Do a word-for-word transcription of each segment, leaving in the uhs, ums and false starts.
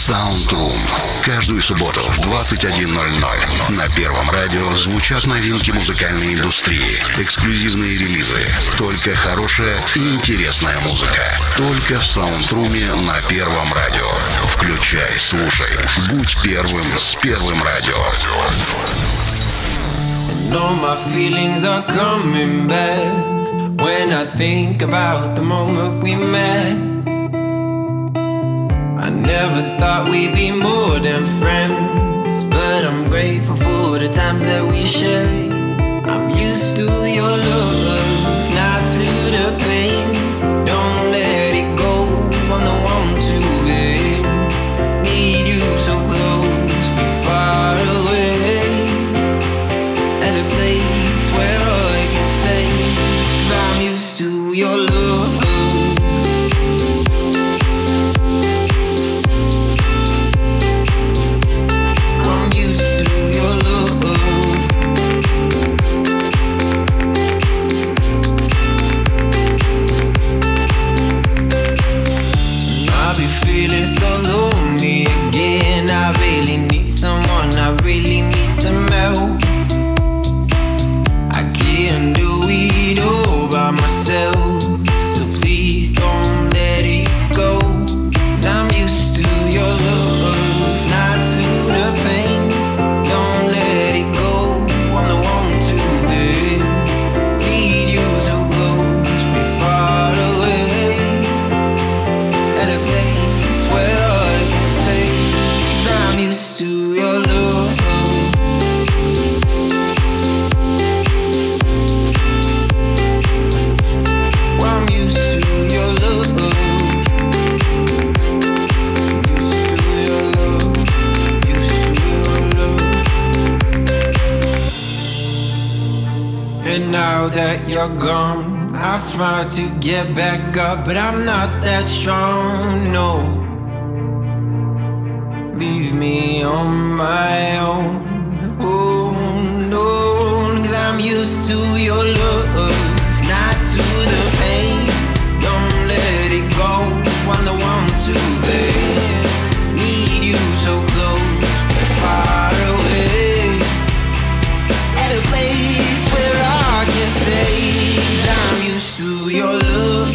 SoundRoom. Каждую субботу в двадцать один ноль ноль на Первом радио звучат новинки музыкальной индустрии, эксклюзивные релизы, только хорошая и интересная музыка. Только в SoundRoom на Первом радио. Включай, слушай, будь первым с Первым радио. And all my feelings are coming back when I think about the moment we met. I never thought we'd be more than friends, but I'm grateful for the times that we shared. I'm used to your love, not to the pain. Don't let it go, I'm the one to blame. Need you so close, be far away. Gone. I try to get back up, but I'm not that strong, no. Leave me on my own, oh no. 'Cause I'm used to your love, not to the pain. Don't let it go, I'm the one to blame. Need you so close, but far away. At a place where I can't stay. I'm used to your love.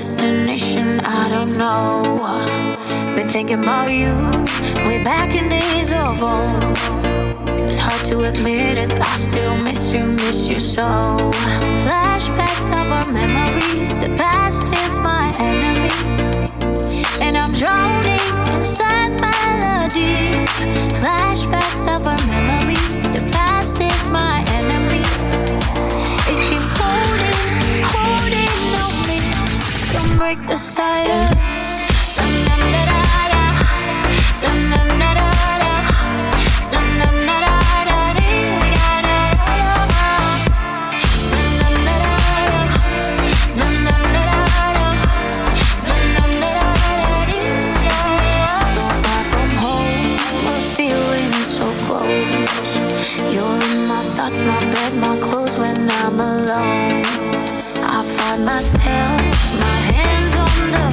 Destination, I don't know. Been thinking about you, way back in days of old. It's hard to admit it, I still miss you, miss you so. Flashbacks of our memories, the past is my enemy. And I'm drowning inside melodies. Flashbacks of our memories, the past is my enemy. It keeps holding, holding on. Don't break the silence. Dun dun da da da. Dun dun da da da. Dun dun da da da da da da. Dun dun da da da. Dun dun da da da. Dun dun da da da. So far from home, we're feeling so close. You're in my thoughts, my bed, my clothes when I'm alone. I find myself. No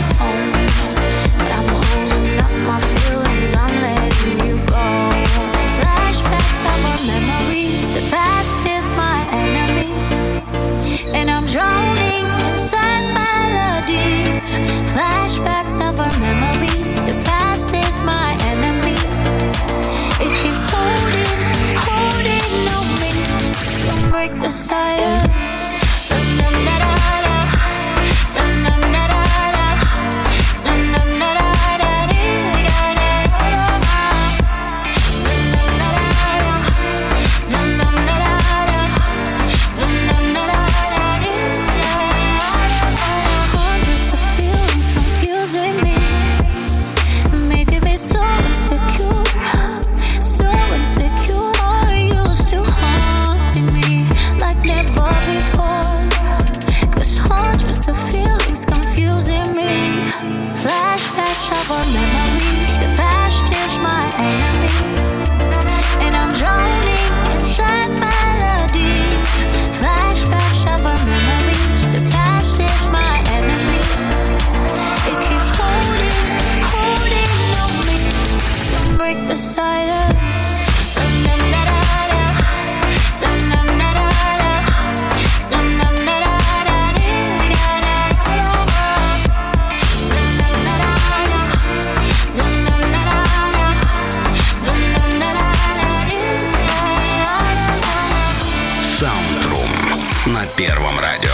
Первом радио.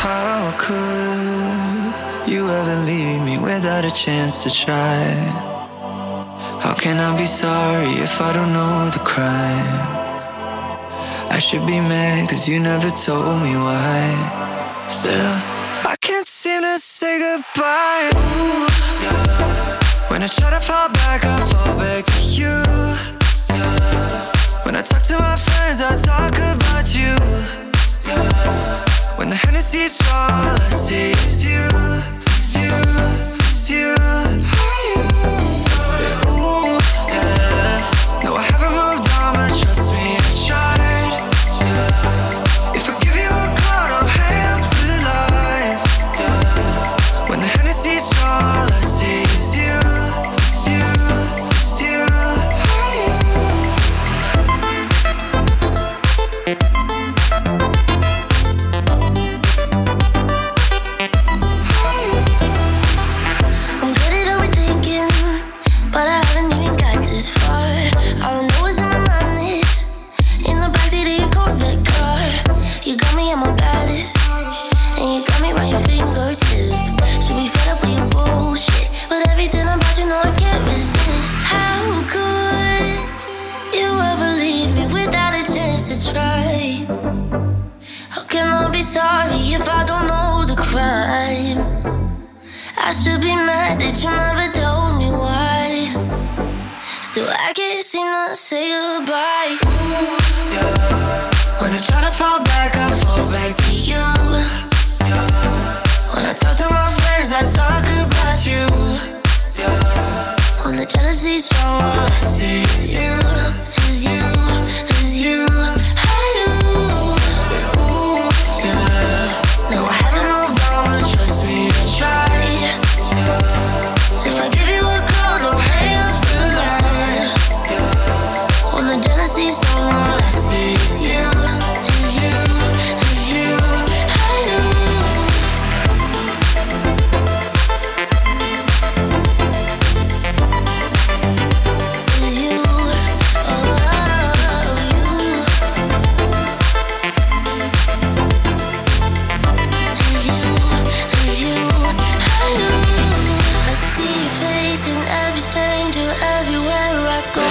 How could you ever leave me without a chance to try? How can I be sorry if I don't know the crime? I should be mad cause you never told me why. Still, I can't seem to say goodbye. Ooh, yeah. When I try to fall back, I fall back to you. Yeah. When I talk to my friends, I talk about you. Yeah. When the Hennessy's strong, I see it's you, it's you, it's you. Yeah. Ooh, yeah. No, I haven't moved on, but trust me, I've tried. Yeah. If I give you a call, I'll hang up the line. Yeah. When the Hennessy's strong, I see it's you. I should be mad that you never told me why. Still, I can't seem to say goodbye. Ooh, yeah. When I try to fall back, I fall back to you. Yeah. When I talk to my friends, I talk about you. Yeah. When the jealousy's strong, all I see is you, is you, is you, how you. Ooh, yeah. No, I haven't moved on, but trust me, I try. If I give you a call, don't hang up the line. When the jealousy's on, all I see is you, is you, is you, I do. Is you, oh, you. Is you, is you. And every stranger, everywhere I go, I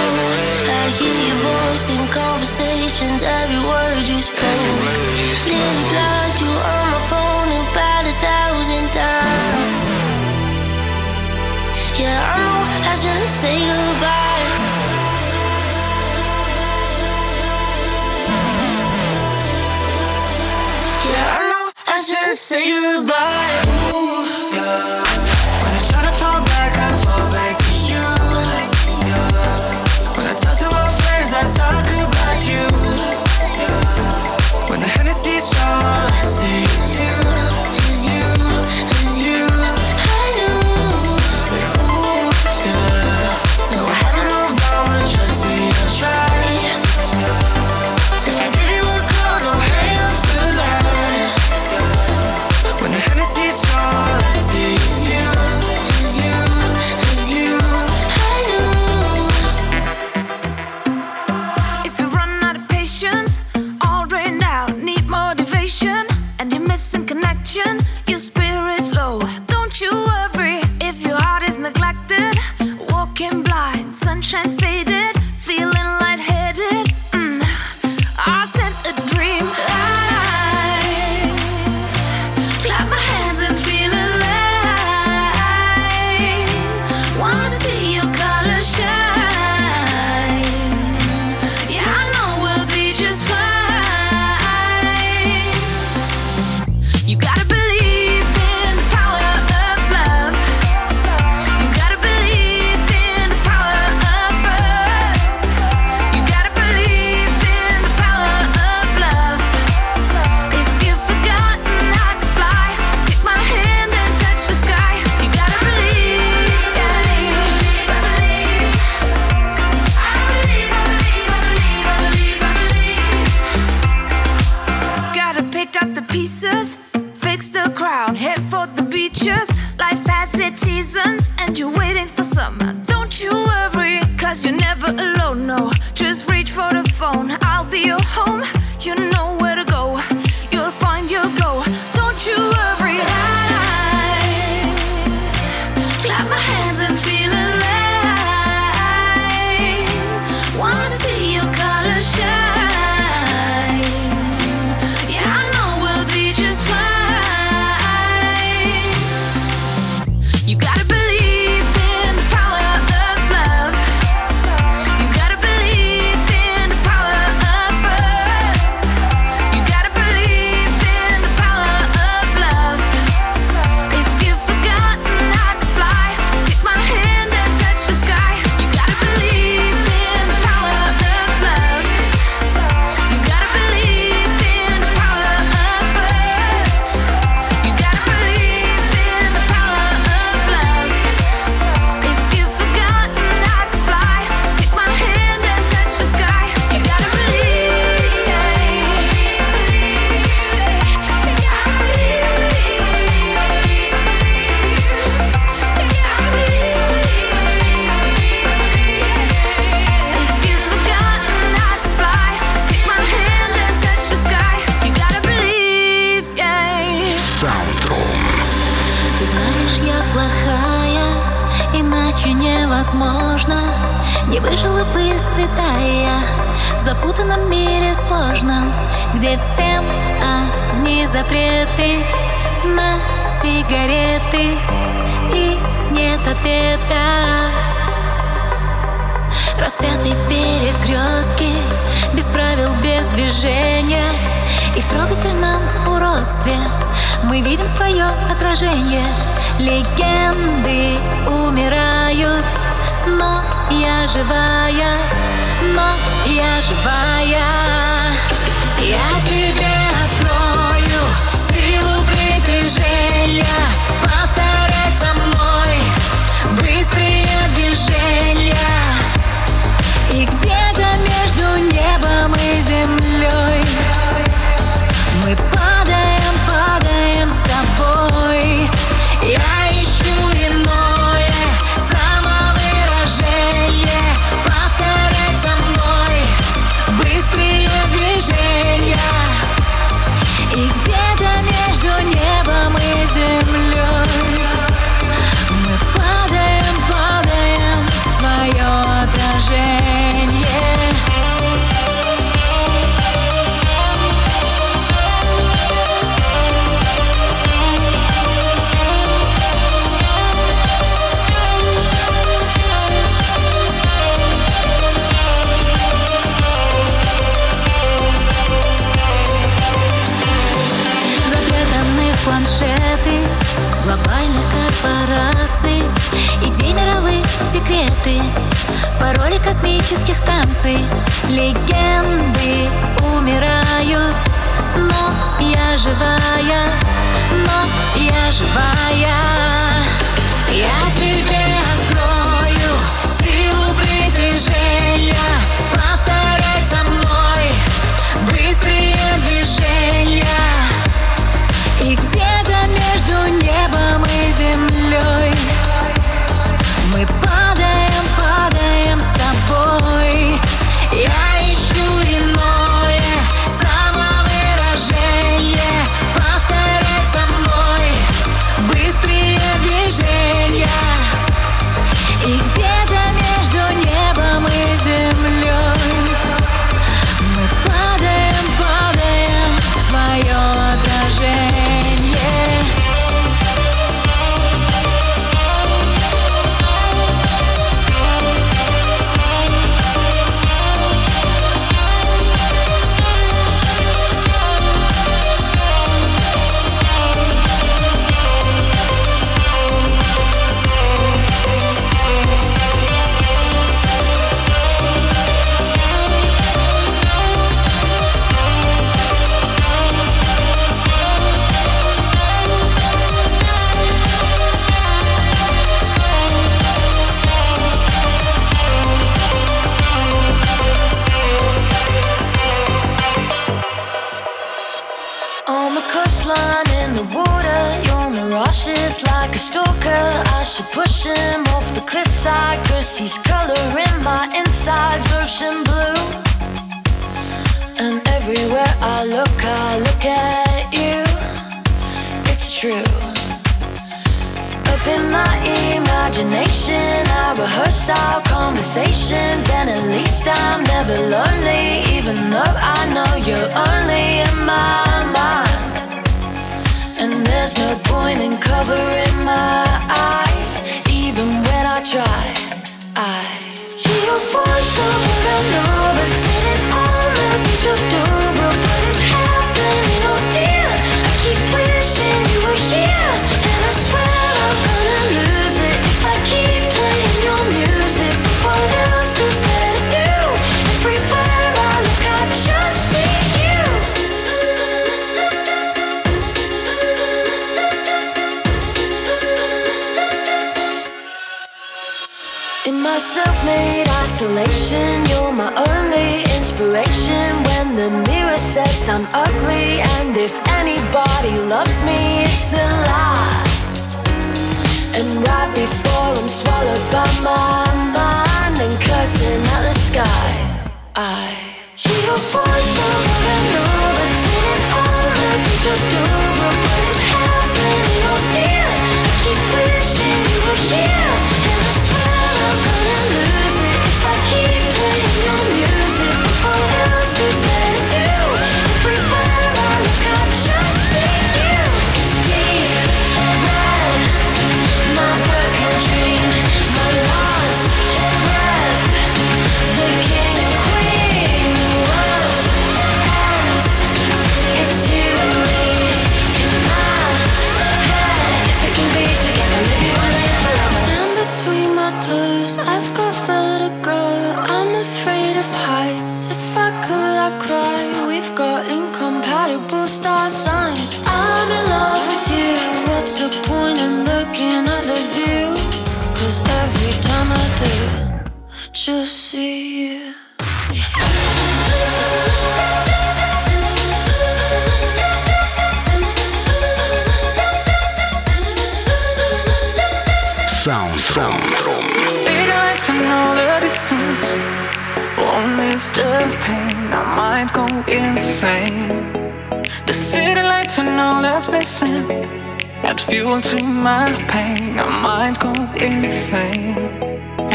hear your voice in conversations, every word you spoke. Nearly blocked you on my phone about a thousand times. Yeah, I know I should say goodbye. Yeah, I know I should say goodbye. Ooh, yeah. When I try to fall back, I fall back to you. Yeah. When I talk to my friends, I talk about you. Yeah. When the Hennessy's strong, all I see is you, is you, is you, I do. Ooh, yeah. No, I haven't moved on, but trust me, I try. Yeah. If I give you a call, don't hang up the line. Yeah. When the Hennessy's strong. pictures. Life has its seasons, and you're waiting for summer. Don't you worry, cause you're never alone, no. Just reach for the phone, I'll be your home. You know where to go, you'll find your glow. Don't you worry, I clap my hands and feel alive. Wanna see your color shine. Выжила бы святая в запутанном мире сложном, где всем одни запреты на сигареты и нет ответа. Распятый в перекрестке, без правил, без движения, и в трогательном уродстве мы видим свое отражение. Легенды умирают, но я живая, но я живая. Я тебе открою силу притяжения. Повторяй со мной быстрые движения. И где-то между небом и землей мы падаем, падаем с тобой. Я ищу иной. Идеи мировых секреты, пароли космических станций. Легенды умирают, но я живая, но я живая. Я тебе открою силу притяжения. Повторяй со мной быстрые движения. И где-то между небом и землей мы падаем, падаем с тобой. Я ищу иное самовыражение. Повторяй со мной lashes like a stalker. I should push him off the cliffside, 'cause he's coloring my insides ocean blue. And everywhere I look, I look at you. It's true. Up in my imagination, I rehearse our conversations, and at least I'm never lonely, even though I know you're only in my mind. And there's no point in covering my eyes, even when I try. I hear your voice over and over, sitting on the beach of Dover. What is happening, oh dear? I keep wishing you were here, and I swear I'm gonna lose it if I keep playing your music. But what else is there to do? Everywhere I look, I just see you. In my self-made isolation, you're my only inspiration. When the mirror says I'm ugly, and if anybody loves me, it's a lie. And right before I'm swallowed by my mind and cursing at the sky, I hear your voice over and over, sitting on the beach of Dover. What is happening, oh dear? I keep wishing you were here, and I swear I'm gonna lose it if I keep playing your music. What else is there to do? Everywhere I look, I just see you. It's deep and red, my work and dream, my lost breath, the king and queen. World ends, it's you and me in my head. If we can be together, maybe one day forever. Sand between my toes, I've got vertigo. I'm afraid of heights. If I could, I'd cry. We've got incompatible star signs. I'm in love with you. What's the point in looking at the view? 'Cause every time I do, I just see you. SoundRoom. Cigarettes and all the distance, won't disturbing, I might go insane. The city lights and all that's missing, add fuel to my pain, I might go insane.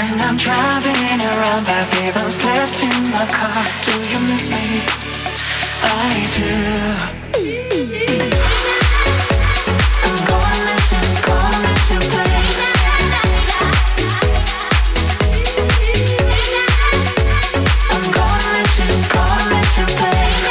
And I'm driving around, I've even slept in my car. Do you miss me? I do. I'm going missing, going missing, baby. I'm going missing, going missing, baby.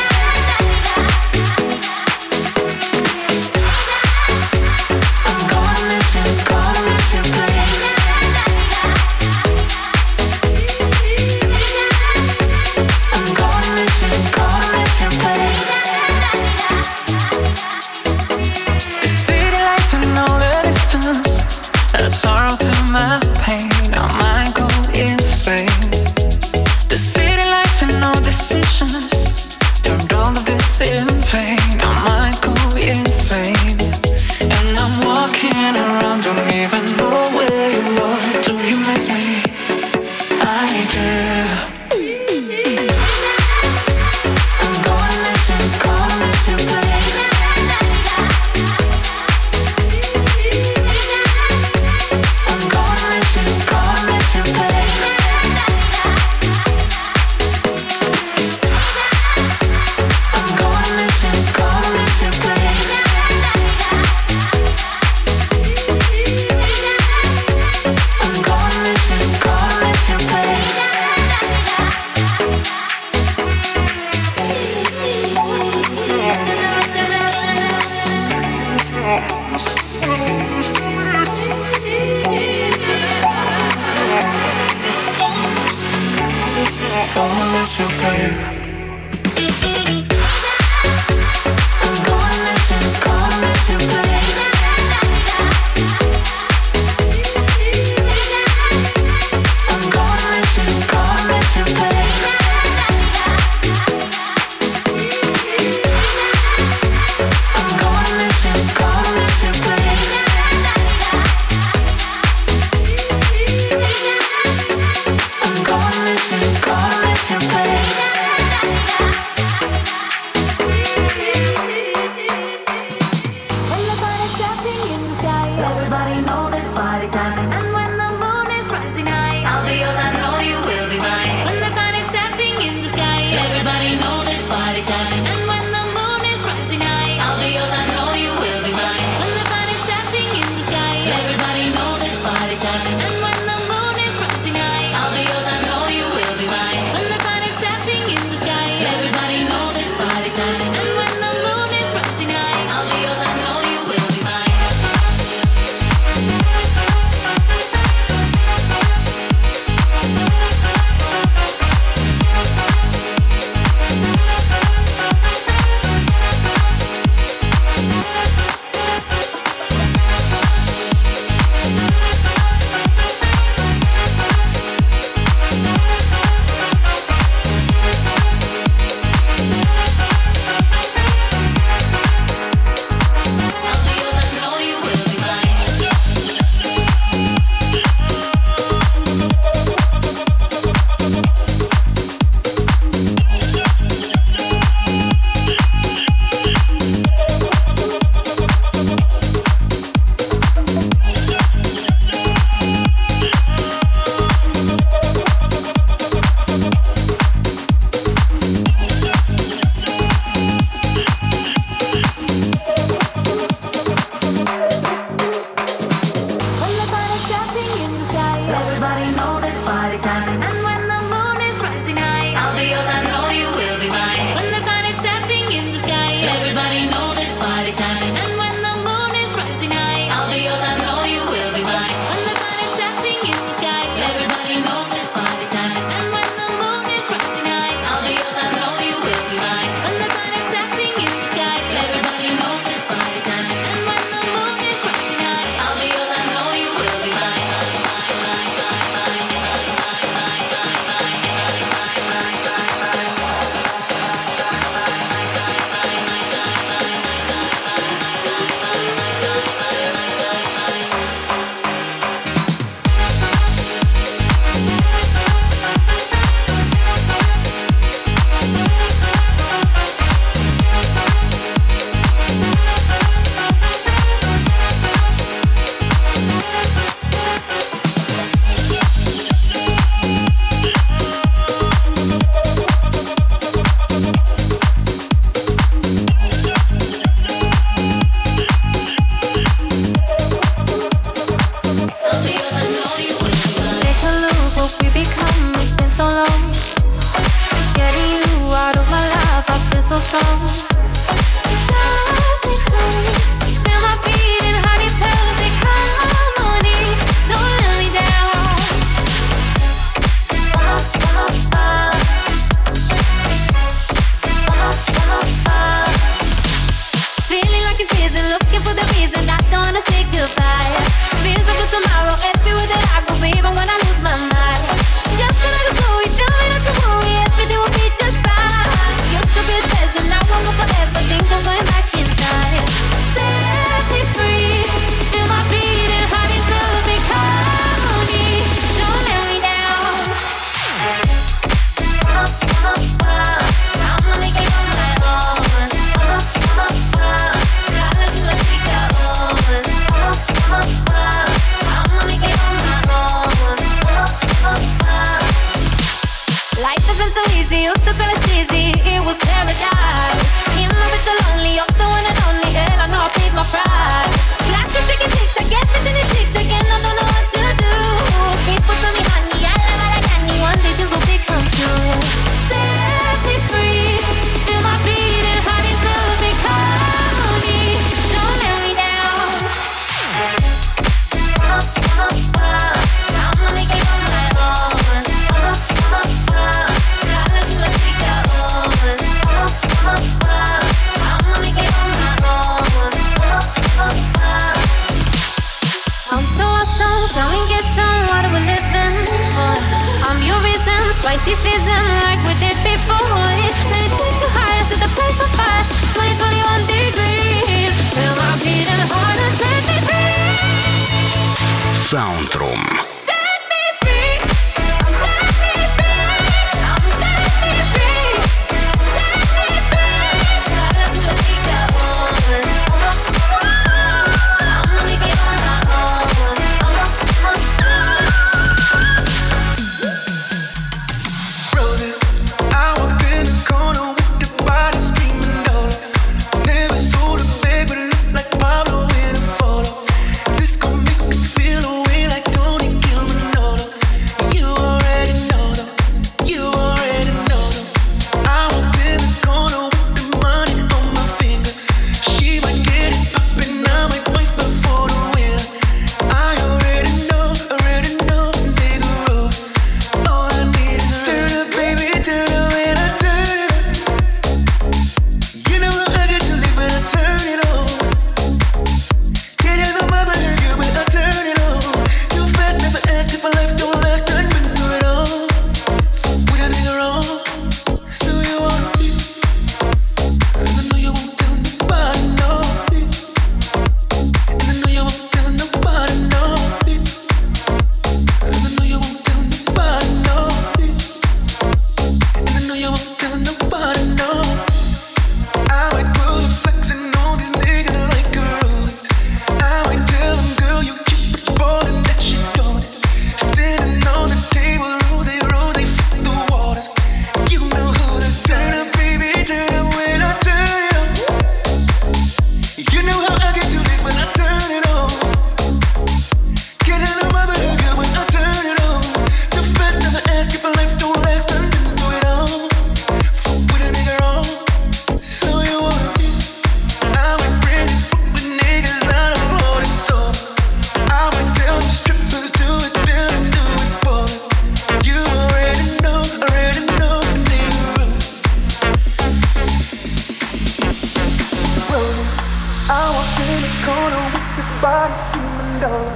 inside a human doll.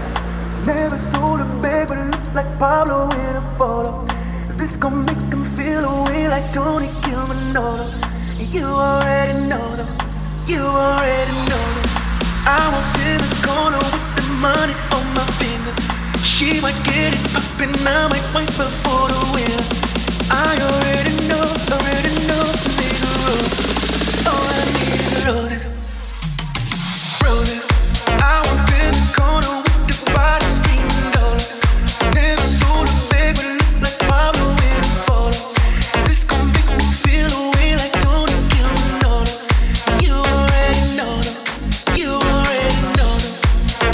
Never sold a bag, but it looks like Pablo in a photo. This gon' make him feel away like Tony Kilmanolo. You already know though, you already know though. I walked in the corner with the money on my finger. She might get it poppin', I might wipe her for the winner. I already know, already know the little roses. All I need is roses, roses. I walked in the corner with this body screaming dollars. Never sold a bag, but it looked like Pablo in a photo. This gon' make me feel away like Tony Kilmanolo. You already know them, you already know them.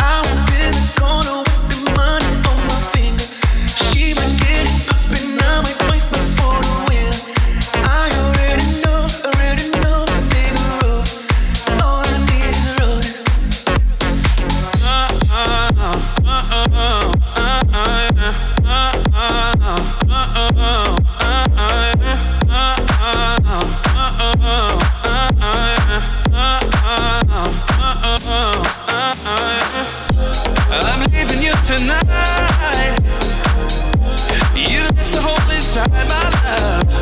I walked in the corner with the money on my finger. She might get it poppin', I might wipe her for the win. I already know, already know a nigga rose. All I need is roses. I'm leaving you tonight. You left a hole inside my love.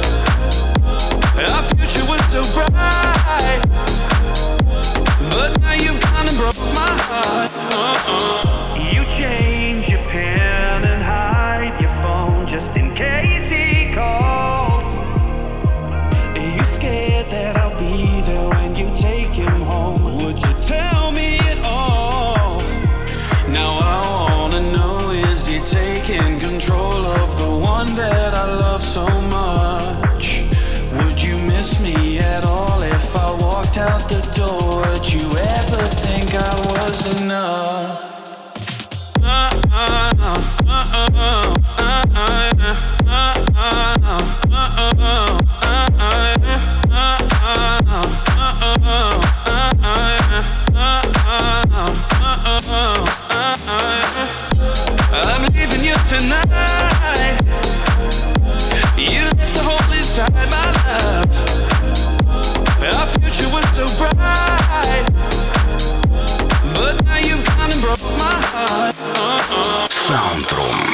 Our future was so bright, but now you've gone and broke my heart. Uh-uh. You change your pin and hide your phone just in case he calls. You scared that I'll be there when you take him home. Would you tell me at all? Now all I wanna know is you're taking control of the one that I love so much. Would you miss me at all if I walked out the door? Would you ever think I was enough? I'm leaving you tonight. You left a hole inside my love. Our future was so bright, but now you've gone and broke my heart. Uh-uh. SoundRoom.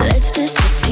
Let's disappear.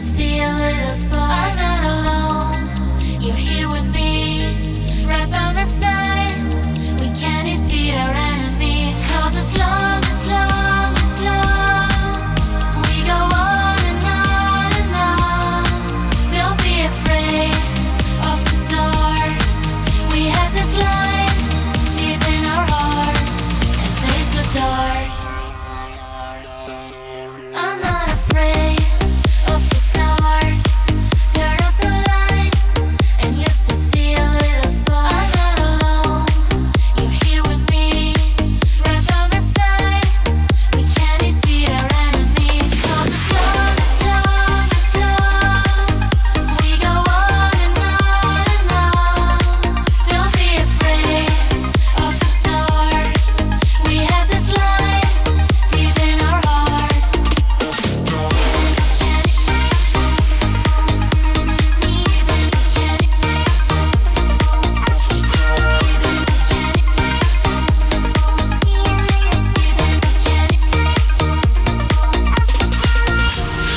just see a little spark. I'm not alone, you're here with me, right by my side. We can defeat our enemies, 'cause as long as long as long we go on and on and on. Don't be afraid of the dark. We have this light deep in our heart and face the dark.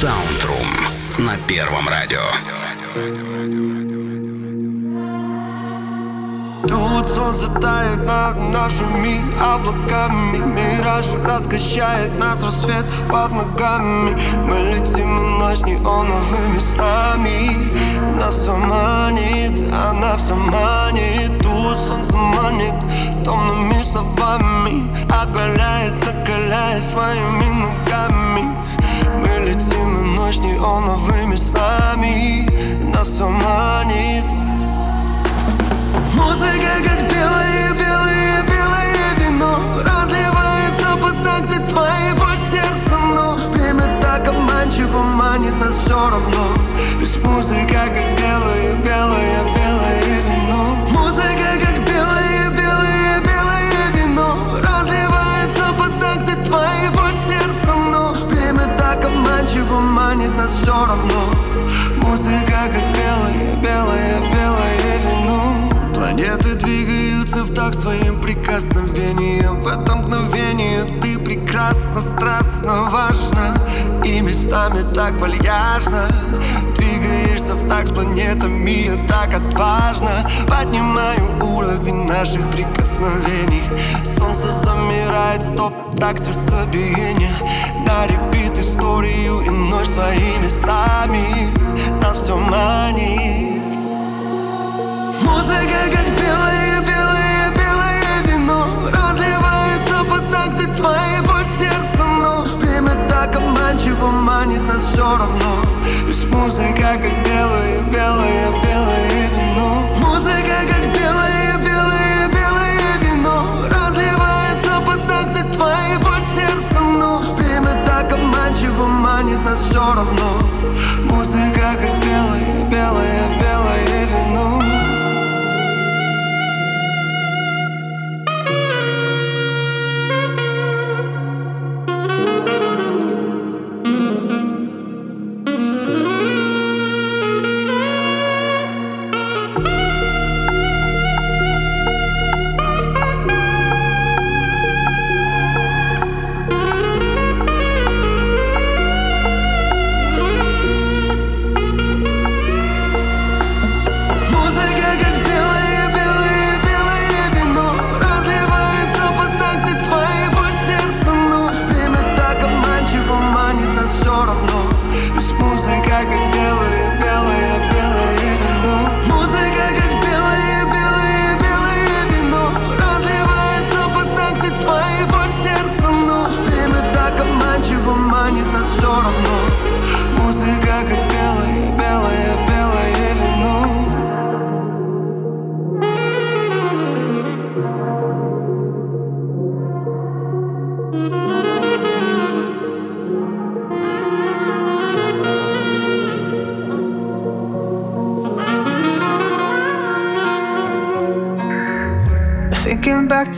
SoundRoom на Первом радио. Тут солнце тает над нашими облаками, мираж разгощает нас, рассвет под ногами. Мы летим в ночь неоновыми снами, нас манит, она все манит. Тут солнце манит томными словами, оголяет, накаляет своими ногами. Мы летим в ночь неоновыми снами, нас все манит. Музыка, как белое-белое-белое вино, разливается под такты твоего сердца. Но время так обманчиво манит нас все равно, ведь музыка, как белое-белое-белое вино. Музыка, как белое-белое-белое вино, разливается под такты твоего сердца. Но время так обманчиво манит нас все равно, музыка, как белое-белое-белое вино. Планеты двигаются в такт своим прикосновением. В это мгновение ты прекрасна, страстно важна и местами так вальяжно. Двигаешься в такт с планетами, я так отважно поднимаю уровень наших прикосновений. Солнце замирает, стоп, так сердцебиение. На репит историю и ночь своими снами нас все манит. Музыка, как белое-белое-белое вино, разливается под такты твоего сердца. Но время так обманчиво манит нас все равно, ведь музыка, как белое-белое-белое вино. Музыка, как белое-белое-белое вино, разливается под такты твоего сердца. Но время так обманчиво манит нас все равно, музыка, как белое-белое-белое вино.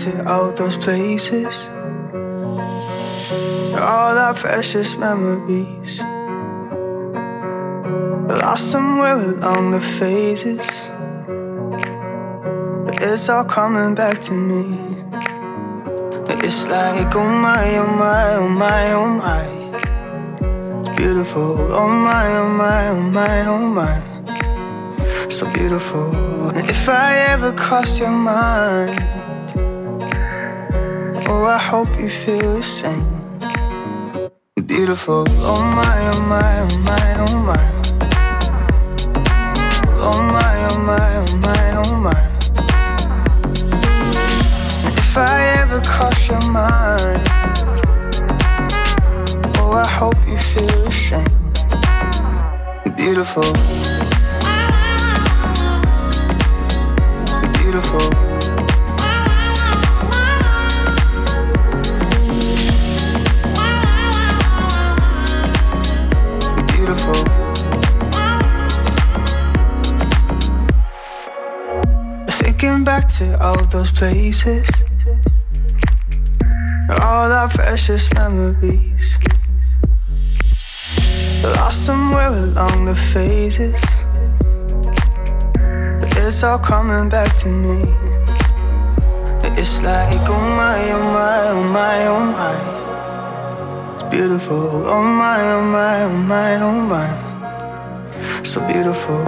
To all those places, all our precious memories, lost somewhere along the phases, but it's all coming back to me. It's like oh my, oh my, oh my, oh my, it's beautiful. beautiful. Oh my, oh my, oh my, oh my. So beautiful. If I ever cross your mind, oh, I hope you feel the same. Beautiful. Oh my, oh my, oh my, oh my. Oh my, oh my, oh my, oh my. If I ever cross your mind, oh, I hope you feel the same. Beautiful. Beautiful. Beautiful. Thinking back to all those places, all our precious memories, lost somewhere along the phases, but it's all coming back to me. It's like, oh my, oh my, oh my, oh my. It's beautiful. Oh my, oh my, oh my, oh my. So beautiful.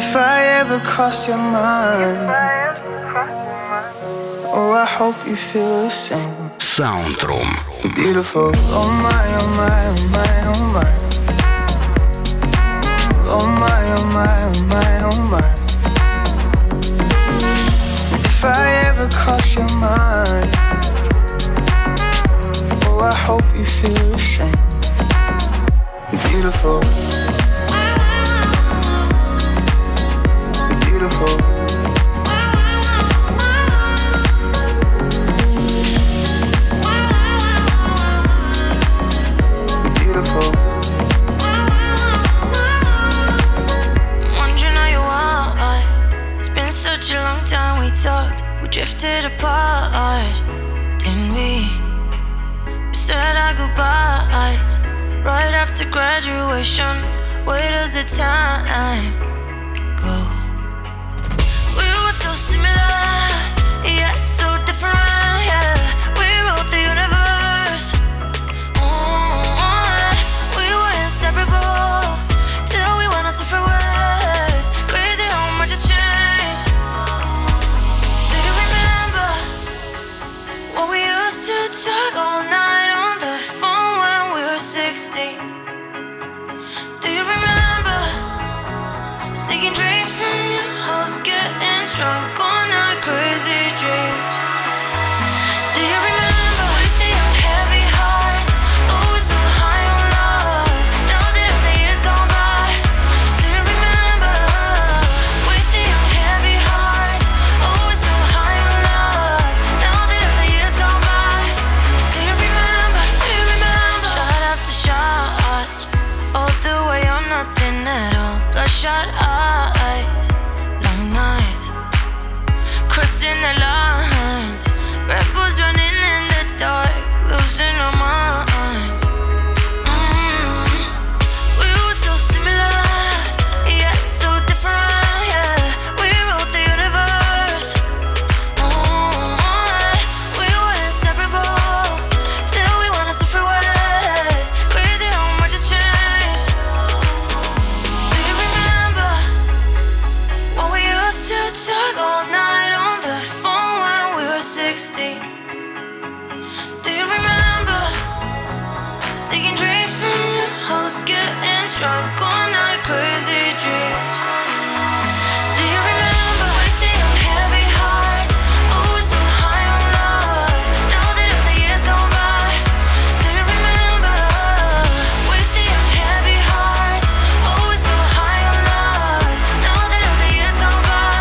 If I ever cross your mind, oh, I hope you feel the same. SoundRoom. Beautiful. Oh my, oh my, oh my, oh my. Oh my, oh my, oh my, oh my. If I ever cross your mind, oh, I hope you feel the same. Beautiful. Beautiful. Drifted apart, didn't we? We said our goodbyes right after graduation. Where does the time go? We were so similar, yet so different. Yeah, we wrote the universe. Mm-hmm. We were inseparable till we went our separate ways. Crazy how much has changed. Talk all night on the phone when we were sixteen. Do you remember sneaking drinks from your house, getting drunk on our crazy dreams? Do you remember wasting our heavy hearts, always so high on love? Now that all the years gone by, do you remember wasting our heavy hearts, always so high on love? Now that all the years gone by. Shut eyes, long nights, crossing the lines, rebels running in the dark, losing our minds. Mm. We were so similar, yet so different. Yeah, we wrote the universe. Mm. We were inseparable till we went our separate ways. Crazy how much has changed. Talk all night on the phone when we were sixteen. Do you remember sneaking drinks from your house, getting drunk on our crazy dreams? Do you remember wasting your heavy hearts, always so high on love? Now that all the years gone by, do you remember wasting your heavy hearts, always so high on love? Now that all the years gone by.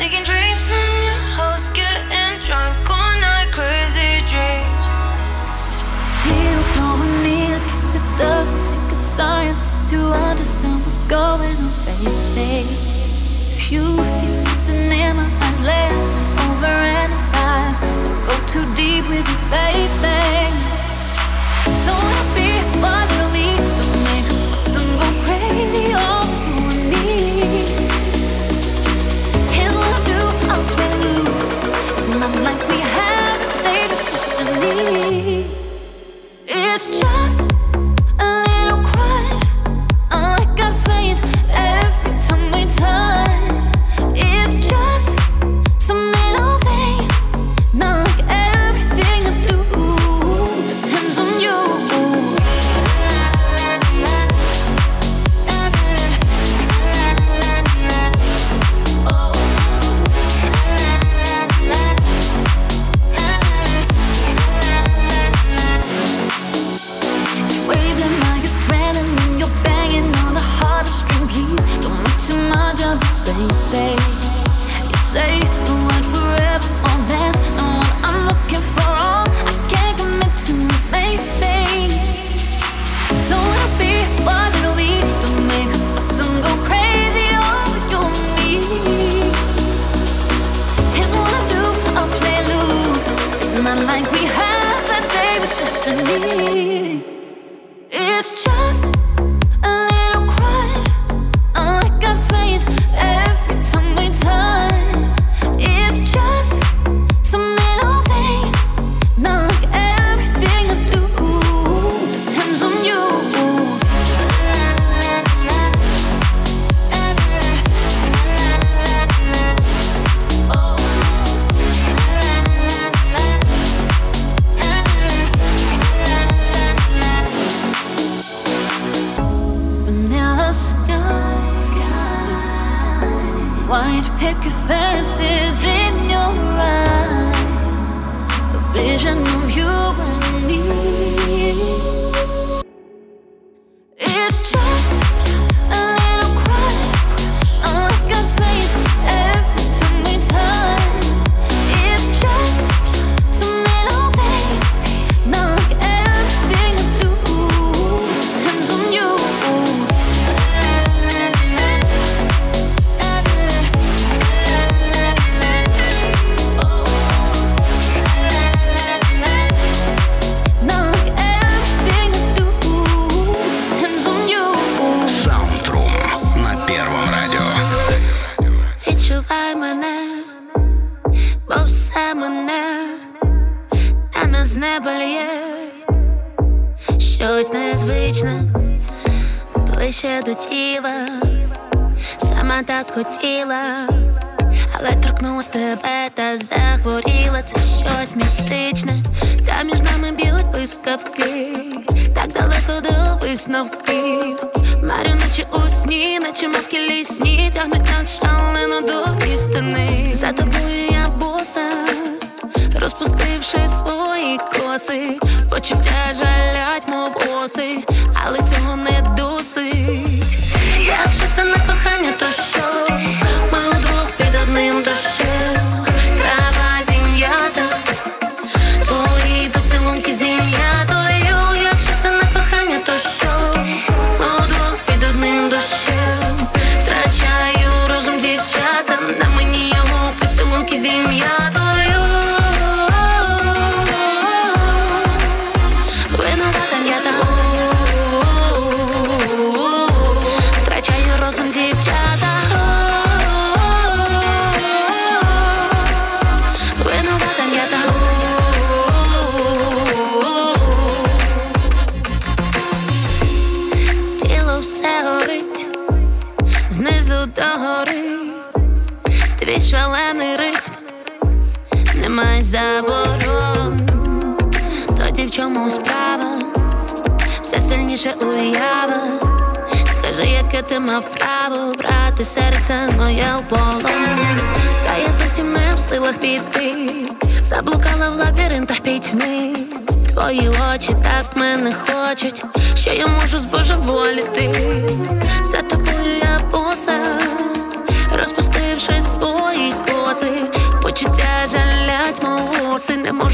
Taking drinks from your house, getting drunk on our crazy dreams. See you blowing me like it's a dust, take a scientist to understand what's going on, baby. If you see something in my eyes, let us not overanalyze. Don't go too deep with it, baby. So I'll be what you need. Don't make a fuss and go crazy over me. Here's what I'll do, I'll play loose. It's not like we have a date of destiny. It's just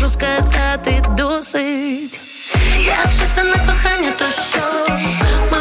сказати досить. Якщо це не кохання, то що ж? Ми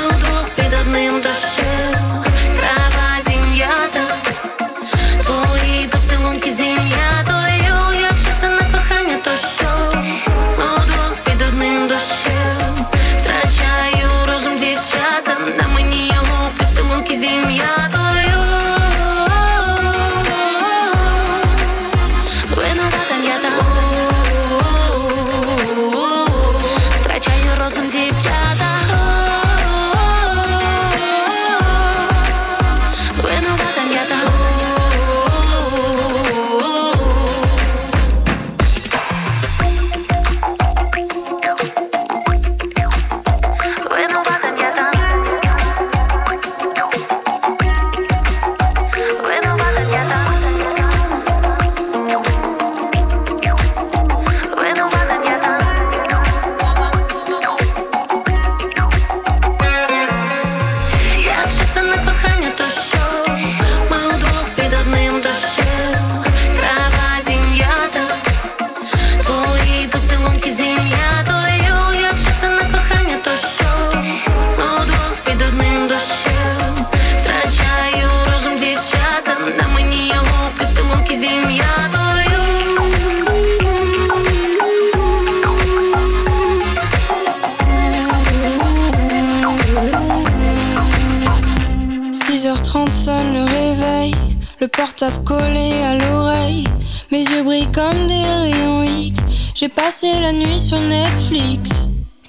trente sonne le réveil, le portable collé à l'oreille. Mes yeux brillent comme des rayons X. J'ai passé la nuit sur Netflix.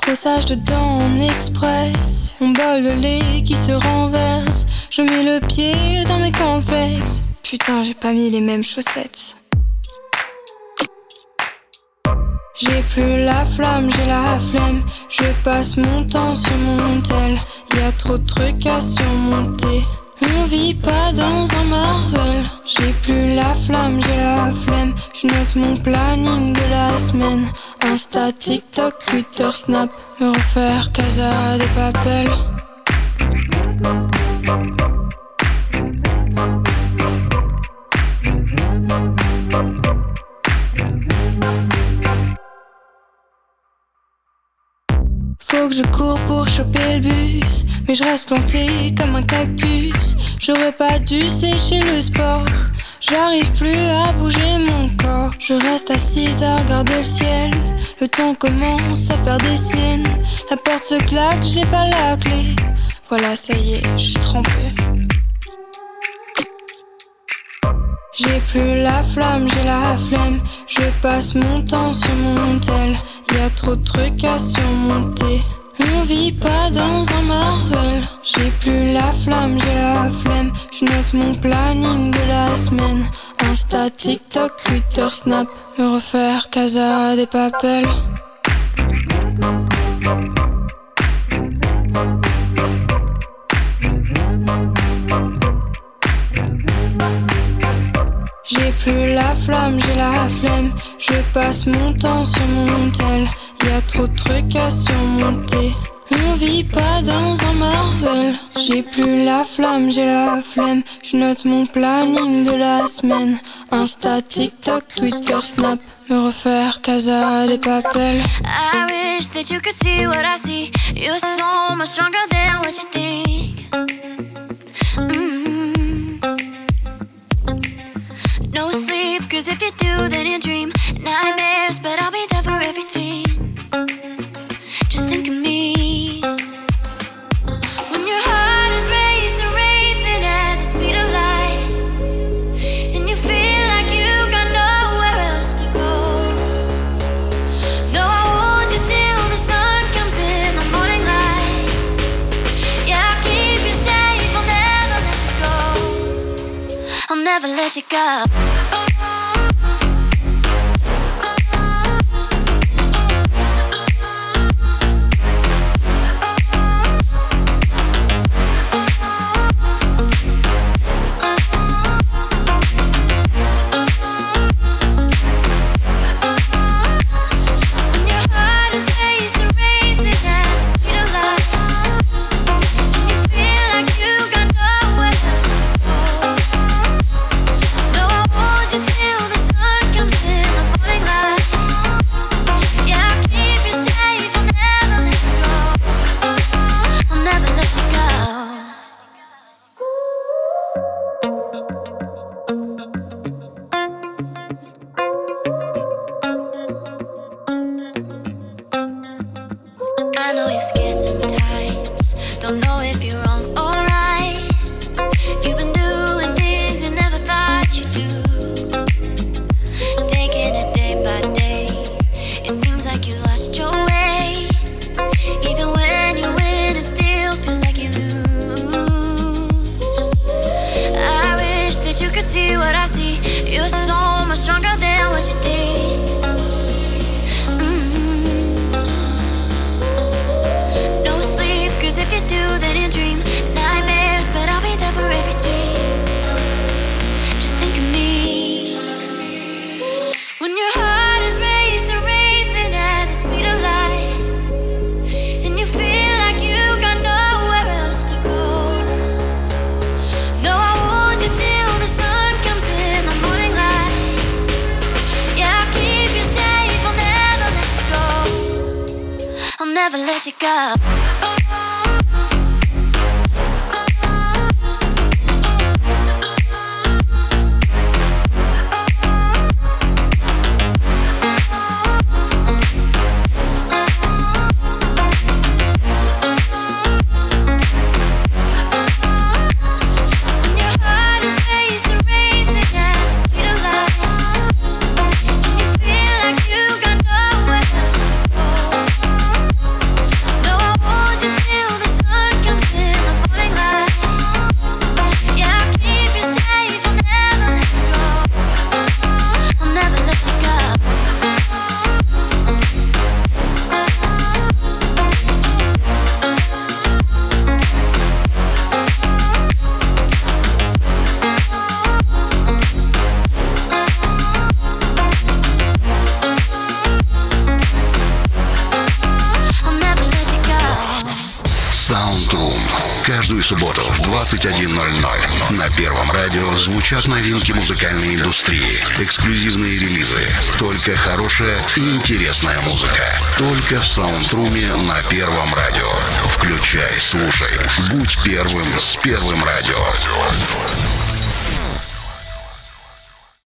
Brossage de dents en express. Mon bol de lait qui se renverse. Je mets le pied dans mes cornflakes. Putain, j'ai pas mis les mêmes chaussettes. J'ai plus la flamme, j'ai la flemme. Je passe mon temps sur mon tel. Y'a trop de trucs à surmonter. On vit pas dans un Marvel. J'ai plus la flamme, j'ai la flemme. Je note mon planning de la semaine. Insta, TikTok, Twitter, Snap. Me refaire Casa de Papel. Faut que je cours pour choper le bus, mais je reste planté comme un cactus. J'aurais pas dû sécher le sport, j'arrive plus à bouger mon corps. Je reste assise à regarder le ciel, le temps commence à faire des siennes. La porte se claque, j'ai pas la clé, voilà ça y est, je suis trempée. J'ai plus la flamme, j'ai la flemme. Je passe mon temps sur mon tel. Y'a trop de trucs à surmonter. On vit pas dans un Marvel. J'ai plus la flamme, j'ai la flemme. Je note mon planning de la semaine. Insta, TikTok, Twitter, Snap. Me refaire Casa de Papel. J'ai plus la flamme, j'ai la flemme. Je passe mon temps sur mon tel. Y'a trop de trucs à surmonter. On vit pas dans un Marvel. J'ai plus la flamme, j'ai la flemme. Je note mon planning de la semaine. Insta, TikTok, Twitter, Snap. Me refaire Casa de Papel. I wish that you could see what I see. You're so much stronger than what you think. Mm-hmm. No sleep, cause if you do, then you dream nightmares, but I'll be there for everything. Just think of me. When your heart is racing, racing at the speed of light, and you feel like you got nowhere else to go. No, I'll hold you till the sun comes in the morning light. Yeah, I'll keep you safe, I'll never let you go. I'll never let you go. SoundRoom. Каждую субботу в двадцать один ноль ноль на Первом радио звучат новинки музыкальной индустрии, эксклюзивные релизы, только хорошая и интересная музыка. Только в SoundRoom на Первом радио. Включай, слушай, будь первым с Первым радио.